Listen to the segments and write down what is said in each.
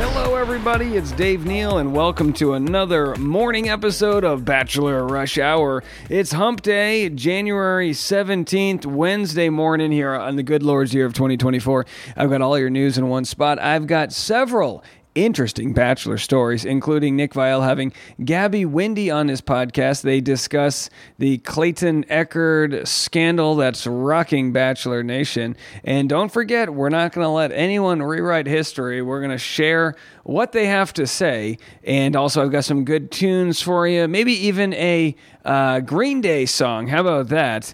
Hello, everybody. It's Dave Neal, and welcome to another morning episode of Bachelor Rush Hour. It's Hump Day, January 17th, Wednesday morning here on the good Lord's year of 2024. I've got all your news in one spot. I've got several interesting Bachelor stories, including Nick Viall having Gabby Windey on his podcast. They discuss the Clayton Echard scandal that's rocking Bachelor Nation. And don't forget, we're not going to let anyone rewrite history. We're going to share what they have to say. And also, I've got some good tunes for you. Maybe even a Green Day song. How about that?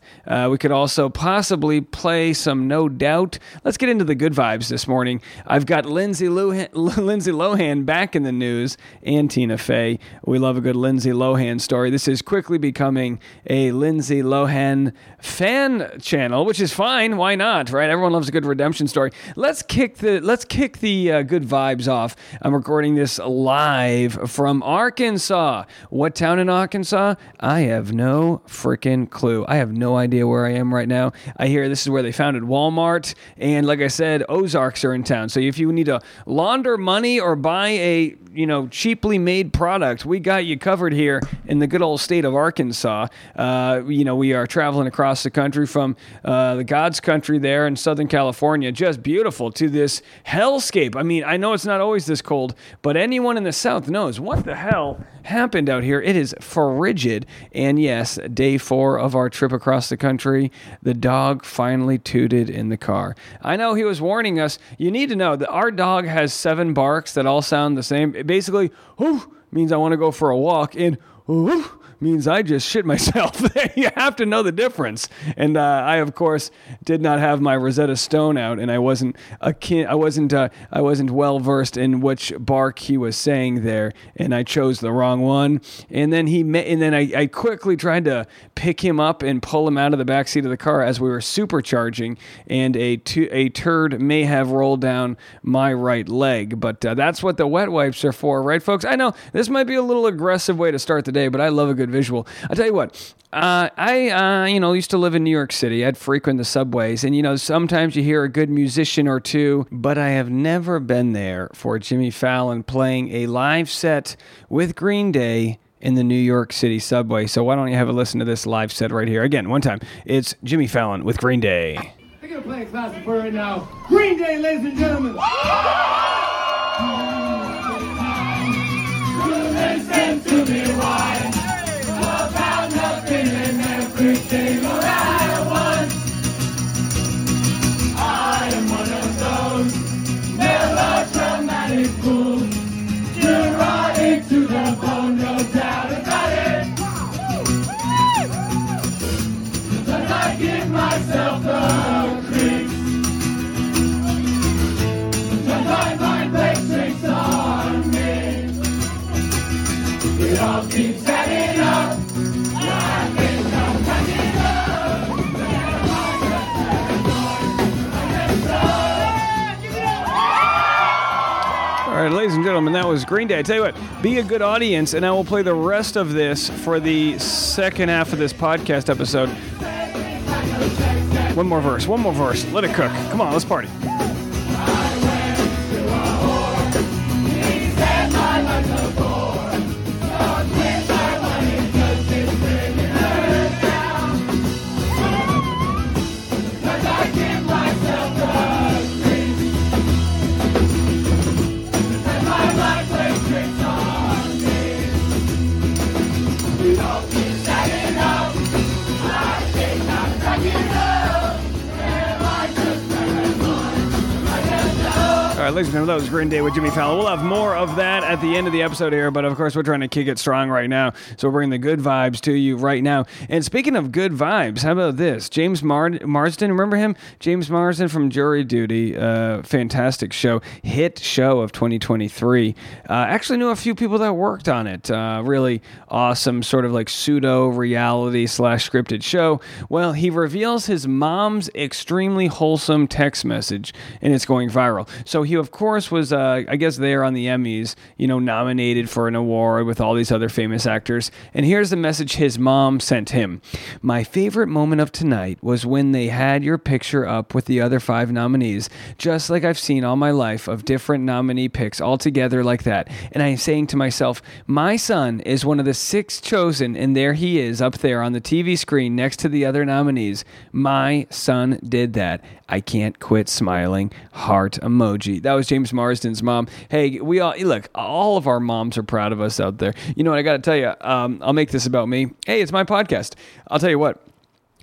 We could also possibly play some No Doubt. Let's get into the good vibes this morning. I've got Lindsay Lohan back in the news, and Tina Fey. We love a good Lindsay Lohan story. This is quickly becoming a Lindsay Lohan fan channel, which is fine. Why not, right? Everyone loves a good redemption story. Let's kick the good vibes off. I'm recording this live from Arkansas. What town in Arkansas? I have no freaking clue. I have no idea where I am right now. I hear this is where they founded Walmart, and like I said, Ozarks are in town. So if you need to launder money or buy a cheaply made product, we got you covered here in the good old state of Arkansas. We are traveling across the country from the God's country there in Southern California, just beautiful, to this hellscape. I mean, I know it's not always this cold, but anyone in the South knows what the hell happened out here. It is frigid. And yes, day 4 of our trip across the country, the dog finally tooted in the car. I know he was warning us. You need to know that our dog has 7 barks that all sound the same. It basically, whoosh, means I want to go for a walk, and whoosh means I just shit myself. You have to know the difference. And I, of course, did not have my Rosetta Stone out, and I wasn't well versed in which bark he was saying there, and I chose the wrong one. And then I quickly tried to pick him up and pull him out of the backseat of the car as we were supercharging, and a turd may have rolled down my right leg. But that's what the wet wipes are for, right, folks? I know this might be a little aggressive way to start the day, but I love a good visual. I'll tell you what, I used to live in New York City. I'd frequent the subways, and sometimes you hear a good musician or two, but I have never been there for Jimmy Fallon playing a live set with Green Day in the New York City subway. So why don't you have a listen to this live set right here? Again, one time, it's Jimmy Fallon with Green Day. They're going to play a classic for right now. Green Day, ladies and gentlemen. Listen to me, why? About nothing and everything that I want. I am one of those melodramatic fools. You're right into the bone, no doubt about it. But I give myself the creeps. Sometimes my mind plays tricks on me. It all keeps adding up. All right, Ladies and gentlemen, that was Green Day. I tell you what, be a good audience, and I will play the rest of this for the second half of this podcast episode. One more verse. Let it cook. Come on, let's party. All right, ladies and gentlemen, that was Green Day with Jimmy Fallon. We'll have more of that at the end of the episode here, but of course, we're trying to kick it strong right now, so we're bringing the good vibes to you right now. And speaking of good vibes, how about this? James Marsden, remember him? James Marsden from Jury Duty, fantastic show, hit show of 2023. Actually knew a few people that worked on it. Really awesome sort of like pseudo-reality / scripted show. Well, he reveals his mom's extremely wholesome text message, and it's going viral. So he, of course, was, I guess, there on the Emmys, you know, nominated for an award with all these other famous actors. And here's the message his mom sent him. My favorite moment of tonight was when they had your picture up with the other 5 nominees, just like I've seen all my life of different nominee picks all together like that. And I'm saying to myself, my son is one of the 6 chosen, and there he is up there on the TV screen next to the other nominees. My son did that. I can't quit smiling. Heart emoji. That was James Marsden's mom. Hey, we all look. All of our moms are proud of us out there. You know what? I got to tell you. I'll make this about me. Hey, it's my podcast. I'll tell you what.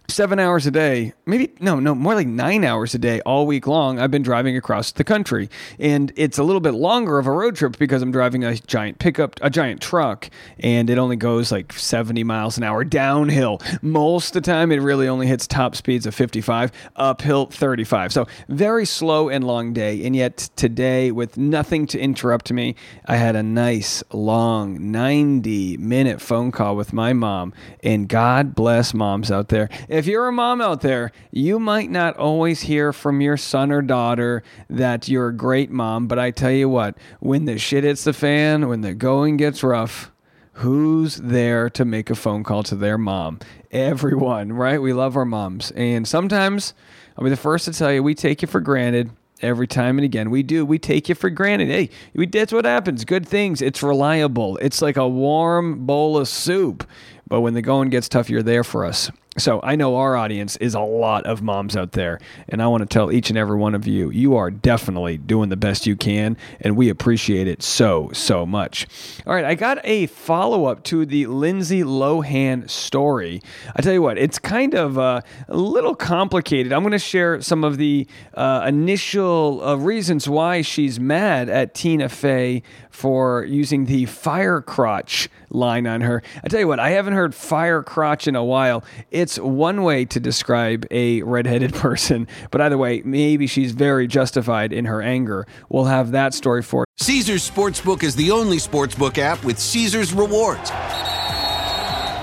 7 hours a day, maybe, no, more like 9 hours a day, all week long, I've been driving across the country. And it's a little bit longer of a road trip because I'm driving a giant pickup, a giant truck, and it only goes like 70 miles an hour downhill. Most of the time, it really only hits top speeds of 55, uphill 35. So very slow and long day. And yet today, with nothing to interrupt me, I had a nice, long 90-minute phone call with my mom. And God bless moms out there. If you're a mom out there, you might not always hear from your son or daughter that you're a great mom, but I tell you what, when the shit hits the fan, when the going gets rough, who's there to make a phone call to their mom? Everyone, right? We love our moms. And sometimes, I'll be the first to tell you, we take you for granted. Every time and again, we do. We take you for granted. Hey, that's what happens. Good things. It's reliable. It's like a warm bowl of soup. But when the going gets tough, you're there for us. So I know our audience is a lot of moms out there. And I want to tell each and every one of you, you are definitely doing the best you can. And we appreciate it so much. All right. I got a follow-up to the Lindsay Lohan story. I tell you what, it's kind of a little complicated. I'm going to share some of the initial reasons why she's mad at Tina Fey for using the fire crotch line on her. I tell you what, I haven't heard fire crotch in a while. It's one way to describe a redheaded person, but either way, maybe she's very justified in her anger. We'll have that story for you. Caesars Sportsbook is the only sportsbook app with Caesars Rewards.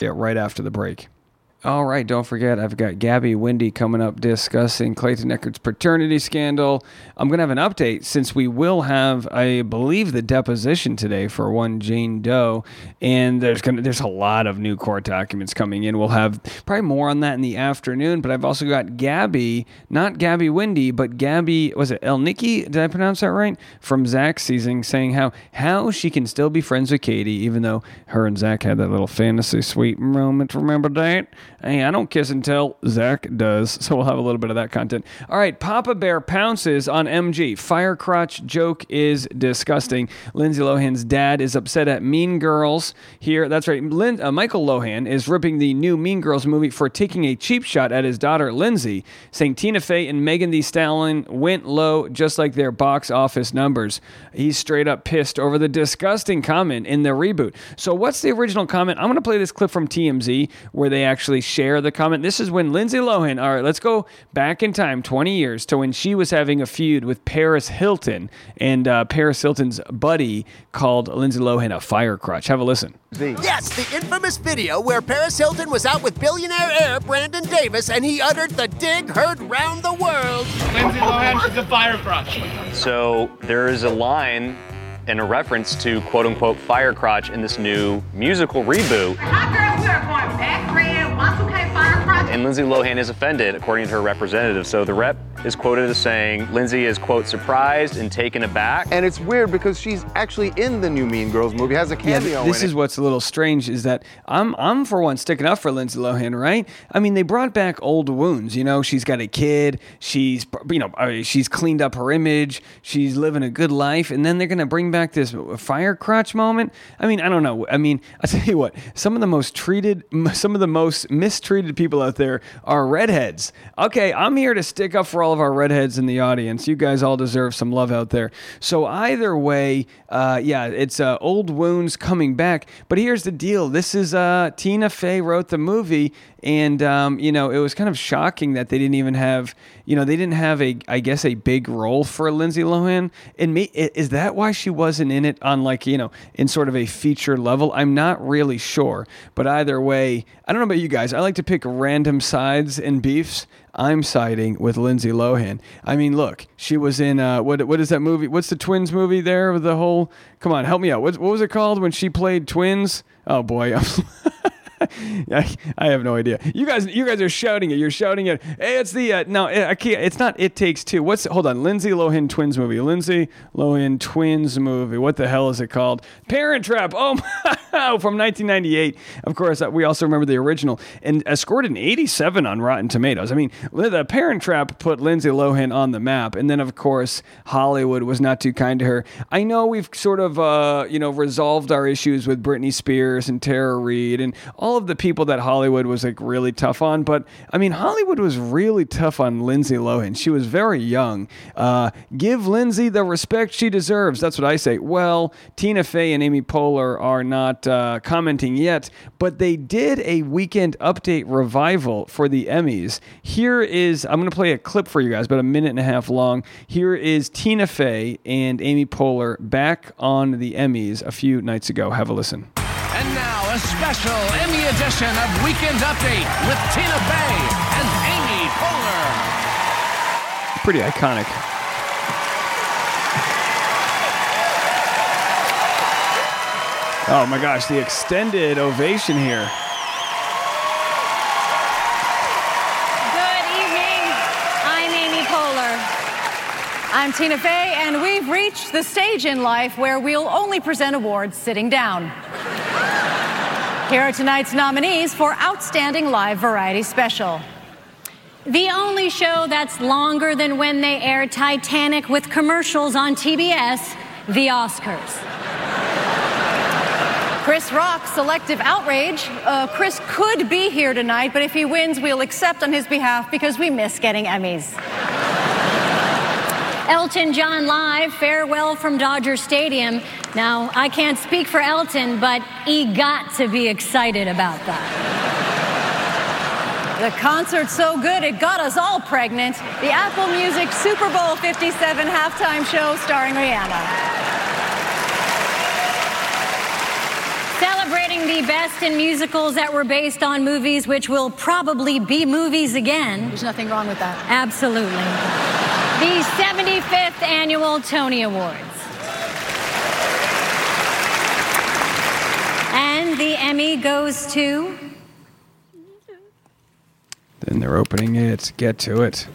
Yeah, right after the break. All right, don't forget, I've got Gabby Windey coming up discussing Clayton Echard's paternity scandal. I'm going to have an update since we will have, I believe, the deposition today for one Jane Doe, and there's a lot of new court documents coming in. We'll have probably more on that in the afternoon, but I've also got Gabby, not Gabby Windey, but Gabby, was it Elnicki? Did I pronounce that right? From Zach's season, saying how she can still be friends with Katie, even though her and Zach had that little fantasy suite moment, remember that? Hey, I don't kiss and tell. Zach does. So we'll have a little bit of that content. All right. Papa Bear pounces on MG. Fire crotch joke is disgusting. Lindsay Lohan's dad is upset at Mean Girls here. That's right. Michael Lohan is ripping the new Mean Girls movie for taking a cheap shot at his daughter, Lindsay, saying Tina Fey and Megan Thee Stallion went low just like their box office numbers. He's straight up pissed over the disgusting comment in the reboot. So what's the original comment? I'm going to play this clip from TMZ where they actually share the comment. This is when Lindsay Lohan, all right, let's go back in time 20 years to when she was having a feud with Paris Hilton, and Paris Hilton's buddy called Lindsay Lohan a fire crotch. Have a listen. Yes, the infamous video where Paris Hilton was out with billionaire heir Brandon Davis and he uttered the dig heard round the world. Lindsay Lohan is a fire crotch. So there is a line and a reference to quote unquote fire crotch in this new musical reboot. Hot girls, we are going back red, once okay, fire crotch. And Lindsay Lohan is offended, according to her representative. So the rep is quoted as saying, Lindsay is, quote, surprised and taken aback. And it's weird because she's actually in the new Mean Girls movie, has a cameo in it. This is what's a little strange, is that I'm for one, sticking up for Lindsay Lohan, right? I mean, they brought back old wounds, you know? She's got a kid, she's, you know, she's cleaned up her image, she's living a good life, and then they're going to bring back this fire crotch moment? I mean, I don't know. I mean, I tell you what, some of the most mistreated people out there are redheads. Okay, I'm here to stick up for all of our redheads in the audience. You guys all deserve some love out there. So either way, it's old wounds coming back. But here's the deal. This is Tina Fey wrote the movie, and it was kind of shocking that they didn't even have, they didn't have a big role for Lindsay Lohan. And me, is that why she wasn't in it on in sort of a feature level? I'm not really sure. But either way, I don't know about you guys. I like to pick random sides and beefs. I'm siding with Lindsay Lohan. I mean, look, she was in what is that movie? What's the Twins movie there with the whole? Come on, help me out. What was it called when she played twins? Oh boy, I have no idea. You guys are shouting it. You're shouting it. Hey, it's the no. I can't. It's not. It Takes Two. Hold on. Lindsay Lohan Twins movie. Lindsay Lohan Twins movie. What the hell is it called? Parent Trap. Oh, from 1998. Of course, we also remember the original, and scored an 87 on Rotten Tomatoes. I mean, the Parent Trap put Lindsay Lohan on the map, and then of course Hollywood was not too kind to her. I know we've sort of resolved our issues with Britney Spears and Tara Reid and all of the people that Hollywood was like really tough on, but I mean, Hollywood was really tough on Lindsay Lohan. She was very young. Give Lindsay the respect she deserves. That's what I say. Well, Tina Fey and Amy Poehler are not commenting yet, but they did a Weekend Update revival for the Emmys. Here is, I'm going to play a clip for you guys, about a minute and a half long. Here is Tina Fey and Amy Poehler back on the Emmys a few nights ago. Have a listen. And now, a special Emmy edition of Weekend Update with Tina Fey and Amy Poehler. Pretty iconic. Oh my gosh, the extended ovation here. Good evening. I'm Amy Poehler. I'm Tina Fey, and we've reached the stage in life where we'll only present awards sitting down. Here are tonight's nominees for Outstanding Live Variety Special. The only show that's longer than when they air Titanic with commercials on TBS, the Oscars. Chris Rock's selective outrage. Chris could be here tonight, but if he wins, we'll accept on his behalf because we miss getting Emmys. Elton John Live, Farewell from Dodger Stadium. Now, I can't speak for Elton, but he got to be excited about that. The concert's so good, it got us all pregnant. The Apple Music Super Bowl 57 halftime show starring Rihanna. Celebrating Taking the best in musicals that were based on movies which will probably be movies again. There's nothing wrong with that. Absolutely. The 75th Annual Tony Awards. And the Emmy goes to... Then they're opening it. Get to it.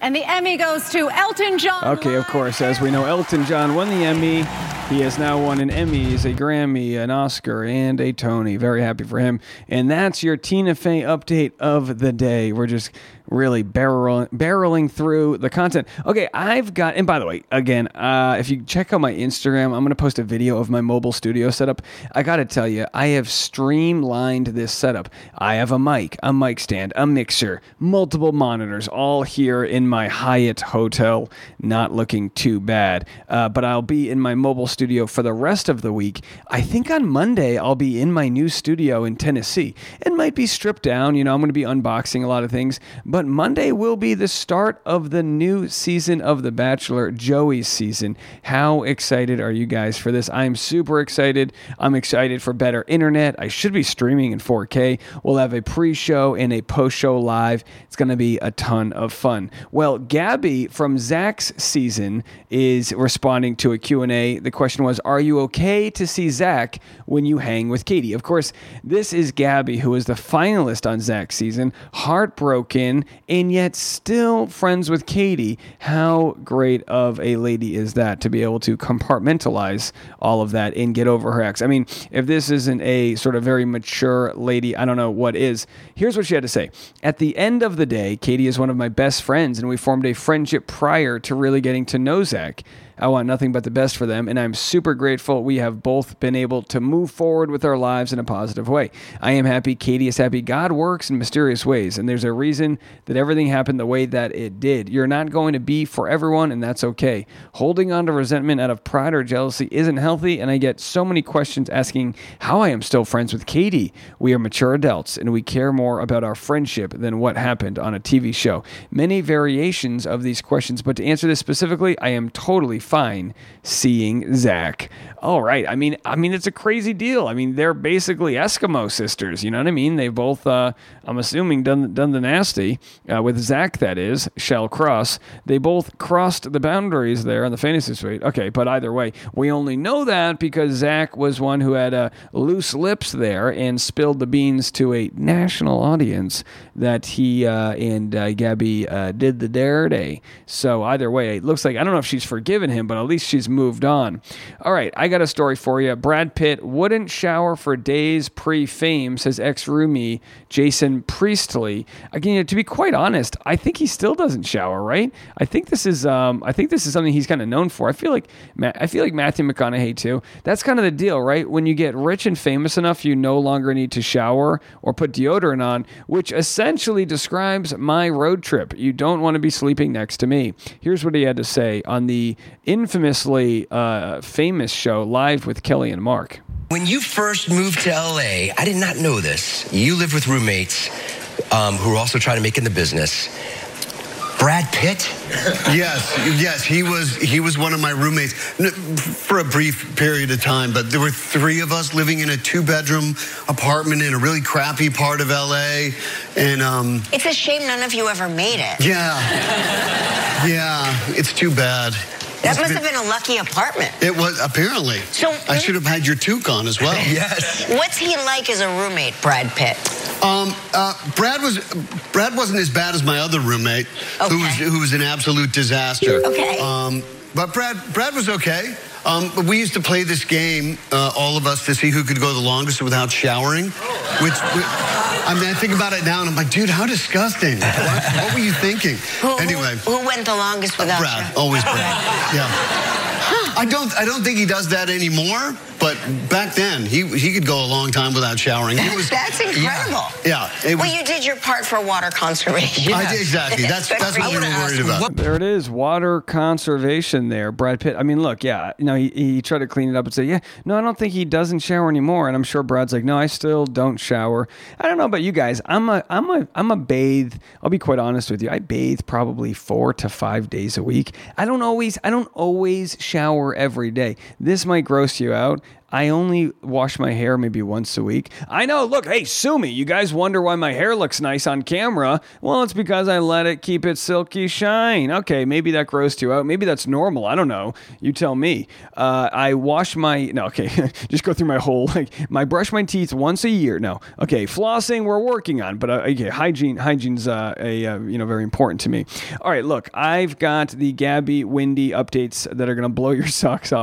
And the Emmy goes to Elton John. Okay, of course. As we know, Elton John won the Emmy. He has now won an Emmy, a Grammy, an Oscar, and a Tony. Very happy for him. And that's your Tina Fey update of the day. We're just really barreling through the content. Okay, I've got... And by the way, again, if you check out my Instagram, I'm going to post a video of my mobile studio setup. I got to tell you, I have streamlined this setup. I have a mic stand, a mixer, multiple monitors, all here in my Hyatt hotel. Not looking too bad. But I'll be in my mobile studio for the rest of the week. I think on Monday, I'll be in my new studio in Tennessee. It might be stripped down. You know, I'm going to be unboxing a lot of things. But Monday will be the start of the new season of The Bachelor, Joey's season. How excited are you guys for this? I'm super excited. I'm excited for better internet. I should be streaming in 4K. We'll have a pre-show and a post-show live. It's going to be a ton of fun. Well, Gabby from Zach's season is responding to a Q&A. The question was, are you okay to see Zach when you hang with Katie? Of course, this is Gabby, who is the finalist on Zach's season, heartbroken, and yet still friends with Katie. How great of a lady is that, to be able to compartmentalize all of that and get over her ex? I mean, if this isn't a sort of very mature lady, I don't know what is. Here's what she had to say. At the end of the day, Katie is one of my best friends, and we formed a friendship prior to really getting to know Zach. I want nothing but the best for them, and I'm super grateful we have both been able to move forward with our lives in a positive way. I am happy. Katie is happy. God works in mysterious ways, and there's a reason that everything happened the way that it did. You're not going to be for everyone, and that's okay. Holding on to resentment out of pride or jealousy isn't healthy, and I get so many questions asking how I am still friends with Katie. We are mature adults, and we care more about our friendship than what happened on a TV show. Many variations of these questions, but to answer this specifically, I am totally fine seeing Zach. All right. I mean, it's a crazy deal. I mean, they're basically Eskimo sisters. You know what I mean? They both, I'm assuming, done the nasty with Zach. That is, shall cross. They both crossed the boundaries there on the fantasy suite. Okay, but either way, we only know that because Zach was one who had loose lips there and spilled the beans to a national audience that he and Gabby did the dare day. So either way, it looks like, I don't know if she's forgiven him, but at least she's moved on. All right, I got a story for you. Brad Pitt wouldn't shower for days pre-fame, says ex-roomie Jason Priestley. Again, to be quite honest, I think he still doesn't shower, right? I think this is something he's kind of known for. I feel like Matthew McConaughey too. That's kind of the deal, right? When you get rich and famous enough, you no longer need to shower or put deodorant on, which essentially describes my road trip. You don't want to be sleeping next to me. Here's what he had to say on the infamously famous show Live with Kelly and Mark. When you first moved to LA, I did not know this. You lived with roommates who were also trying to make it in the business. Brad Pitt? Yes, he was one of my roommates for a brief period of time, but there were three of us living in a 2-bedroom apartment in a really crappy part of LA, and it's a shame none of you ever made it. Yeah, it's too bad. That must have been a lucky apartment. It was, apparently. So I should have had your toque on as well. Yes. What's he like as a roommate, Brad Pitt? Brad wasn't as bad as my other roommate, okay, who was an absolute disaster. Okay. But Brad was okay. But we used to play this game, all of us, to see who could go the longest without showering. I think about it now, and I'm like, dude, how disgusting. What were you thinking? Anyway. Who went the longest without showering? Brad, always Brad. Yeah. I don't think he does that anymore, but back then, he could go a long time without showering. That's incredible. Yeah. Well, you did your part for water conservation. Yeah. I did, exactly. That's what we were worried about. There it is, water conservation there, Brad Pitt. I mean, look, yeah, you know, he tried to clean it up and say, yeah, no, I don't think he doesn't shower anymore. And I'm sure Brad's like, no, I still don't shower. I don't know about you guys. I'm a bathe. I'll be quite honest with you. I bathe probably 4 to 5 days a week. I don't always shower every day. This might gross you out, I only wash my hair maybe once a week. I know, look, hey, sue me. You guys wonder why my hair looks nice on camera. Well, it's because I let it keep its silky shine. Okay, maybe that grossed you out. Maybe that's normal. I don't know. You tell me. I wash my... No, okay. Just go through my whole... I brush my teeth once a year. No. Okay, flossing we're working on. But okay, hygiene's very important to me. All right, look, I've got the Gabby Windey updates that are going to blow your socks off.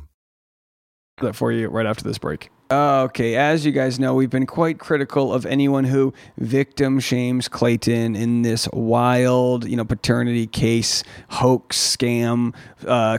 That for you right after this break. Okay, as you guys know, we've been quite critical of anyone who victim shames Clayton in this wild, paternity case, hoax, scam,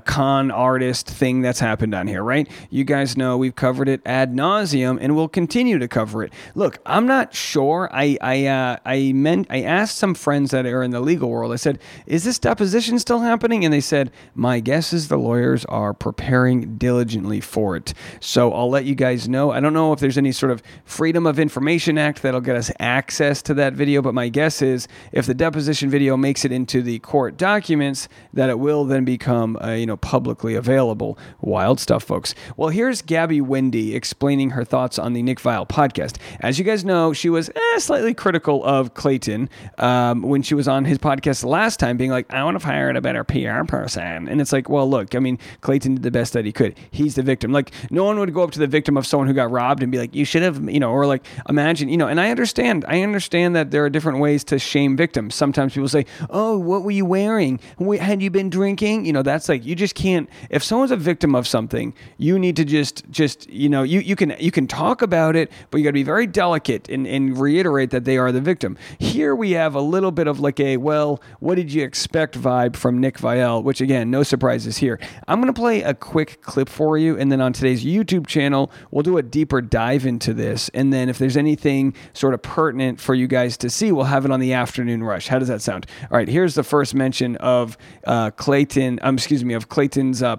con artist thing that's happened on here, right? You guys know we've covered it ad nauseum, and we'll continue to cover it. Look, I'm not sure. I asked some friends that are in the legal world. I said, "Is this deposition still happening?" And they said, "My guess is the lawyers are preparing diligently for it." So I'll let you guys know. I don't know if there's any sort of Freedom of Information Act that'll get us access to that video, but my guess is if the deposition video makes it into the court documents, that it will then become, publicly available. Wild stuff, folks. Well, here's Gabby Windey explaining her thoughts on the Nick Viall podcast. As you guys know, she was slightly critical of Clayton when she was on his podcast last time, being like, "I would have hired a better PR person." And it's like, well, look, I mean, Clayton did the best that he could. He's the victim. Like, no one would go up to the victim of someone who got robbed and be like, "You should have," or like, imagine, and I understand that there are different ways to shame victims. Sometimes people say, "Oh, what were you wearing? Had you been drinking?" That's like, you just can't, if someone's a victim of something, you need to just you can talk about it, but you got to be very delicate and reiterate that they are the victim. Here we have a little bit of like a, well, what did you expect vibe from Nick Viall, which again, no surprises here. I'm going to play a quick clip for you, and then on today's YouTube channel, we'll do a deeper dive into this, and then if there's anything sort of pertinent for you guys to see, we'll have it on the afternoon rush. How does that sound? All right, here's the first mention of Clayton's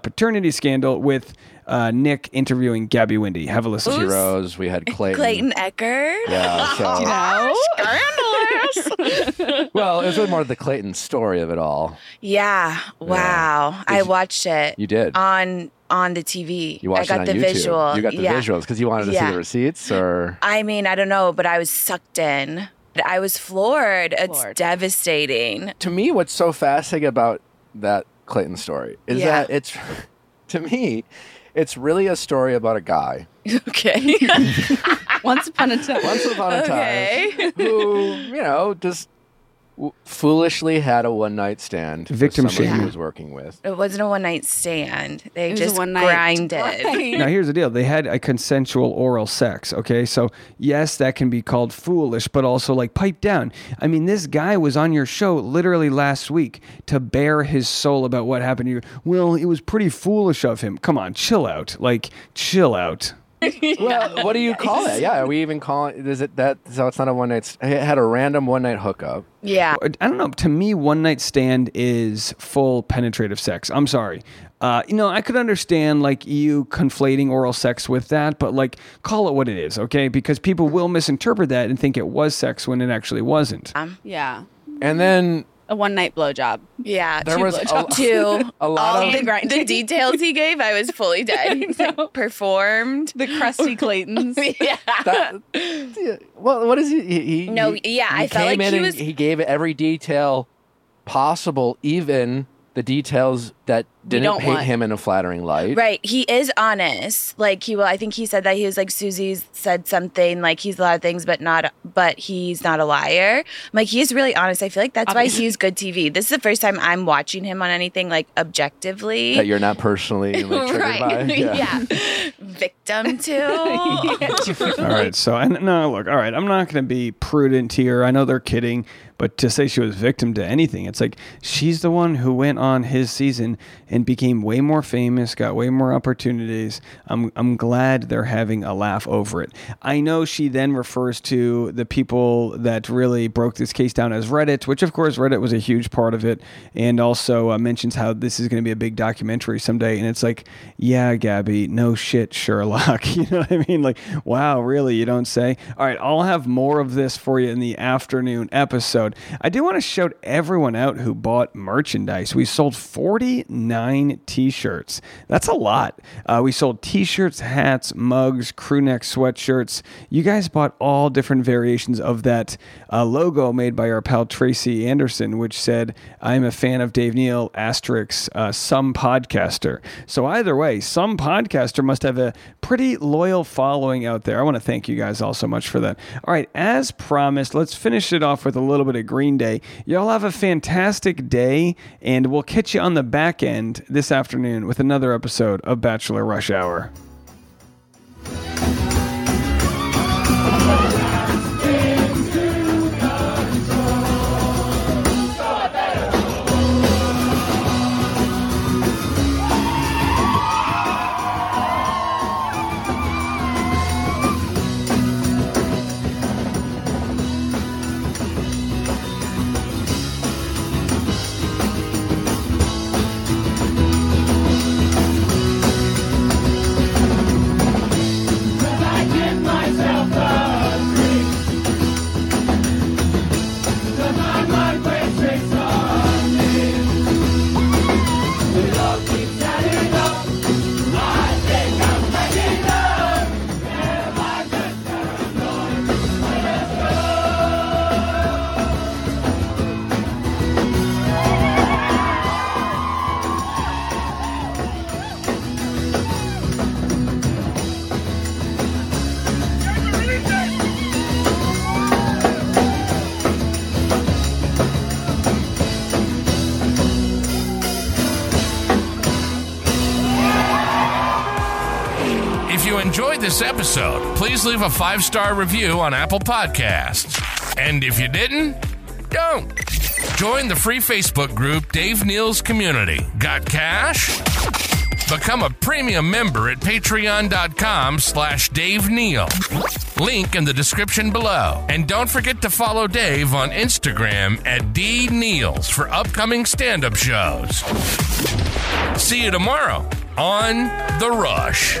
paternity scandal with Nick interviewing Gabby Windey. Have a listen. Heroes. We had Clayton Echard. Yeah, so. Scandalous. Well, it was really more of the Clayton story of it all. Yeah. Wow. Yeah. I watched it. You did on the TV. You watched it on YouTube. I got the visual. You got the visuals because you wanted to see the receipts, or I don't know, but I was sucked in. I was floored. It's devastating. To me, what's so fascinating about that Clayton story is that it's, to me, it's really a story about a guy. Okay. Once upon a time. Who, just foolishly had a one-night stand. Victim shame. He was working with. It wasn't a one-night stand. They just grinded. Right. Now, here's the deal. They had a consensual oral sex, okay? So, yes, that can be called foolish, but also, pipe down. I mean, this guy was on your show literally last week to bare his soul about what happened to you. Well, it was pretty foolish of him. Come on, chill out. Chill out. Well, what do you call it? Yeah, are we even calling? Is it that? So it's not a one night. It had a random one night hookup. Yeah, I don't know. To me, one night stand is full penetrative sex. I'm sorry. I could understand you conflating oral sex with that, but call it what it is, okay? Because people will misinterpret that and think it was sex when it actually wasn't. Yeah. And then. A one-night blowjob. Yeah, there was two. A lot of the details he gave, I was fully dead. Performed. The crusty Claytons. Yeah. Well, what is he? No, I felt like he was... He gave every detail possible, even the details that didn't paint him in a flattering light. Right. He is honest. Like, he will, I think he said that he was like, Susie's said something like he's a lot of things, but he's not a liar. I'm like, he's really honest. I feel like that's why he's good TV. This is the first time I'm watching him on anything like objectively. That you're not personally like, triggered by. Yeah. Victim too. All right. So, all right. I'm not going to be prudent here. I know they're kidding, but to say she was victim to anything, it's like she's the one who went on his season and became way more famous, got way more opportunities. I'm glad they're having a laugh over it. I know she then refers to the people that really broke this case down as Reddit, which of course Reddit was a huge part of it, and also mentions how this is going to be a big documentary someday. And it's like, yeah, Gabby, no shit, Sherlock. You know what I mean? Like, wow, really? You don't say? All right, I'll have more of this for you in the afternoon episode. I do want to shout everyone out who bought merchandise. We sold 49 t-shirts. That's a lot. We sold t-shirts, hats, mugs, crew neck sweatshirts. You guys bought all different variations of that logo made by our pal Tracy Anderson, which said, I'm a fan of Dave Neal, asterisk, some podcaster. So either way, some podcaster must have a pretty loyal following out there. I want to thank you guys all so much for that. All right, as promised, let's finish it off with a little bit of Green Day. Y'all have a fantastic day, and we'll catch you on the back end this afternoon with another episode of Bachelor Rush Hour. This episode, please leave a 5-star review on Apple Podcasts. And if you didn't, don't. Join the free Facebook group Dave Neal's Community. Got cash? Become a premium member at patreon.com/Dave Neal. Link in the description below. And don't forget to follow Dave on Instagram at DNeals for upcoming stand-up shows. See you tomorrow on The Rush.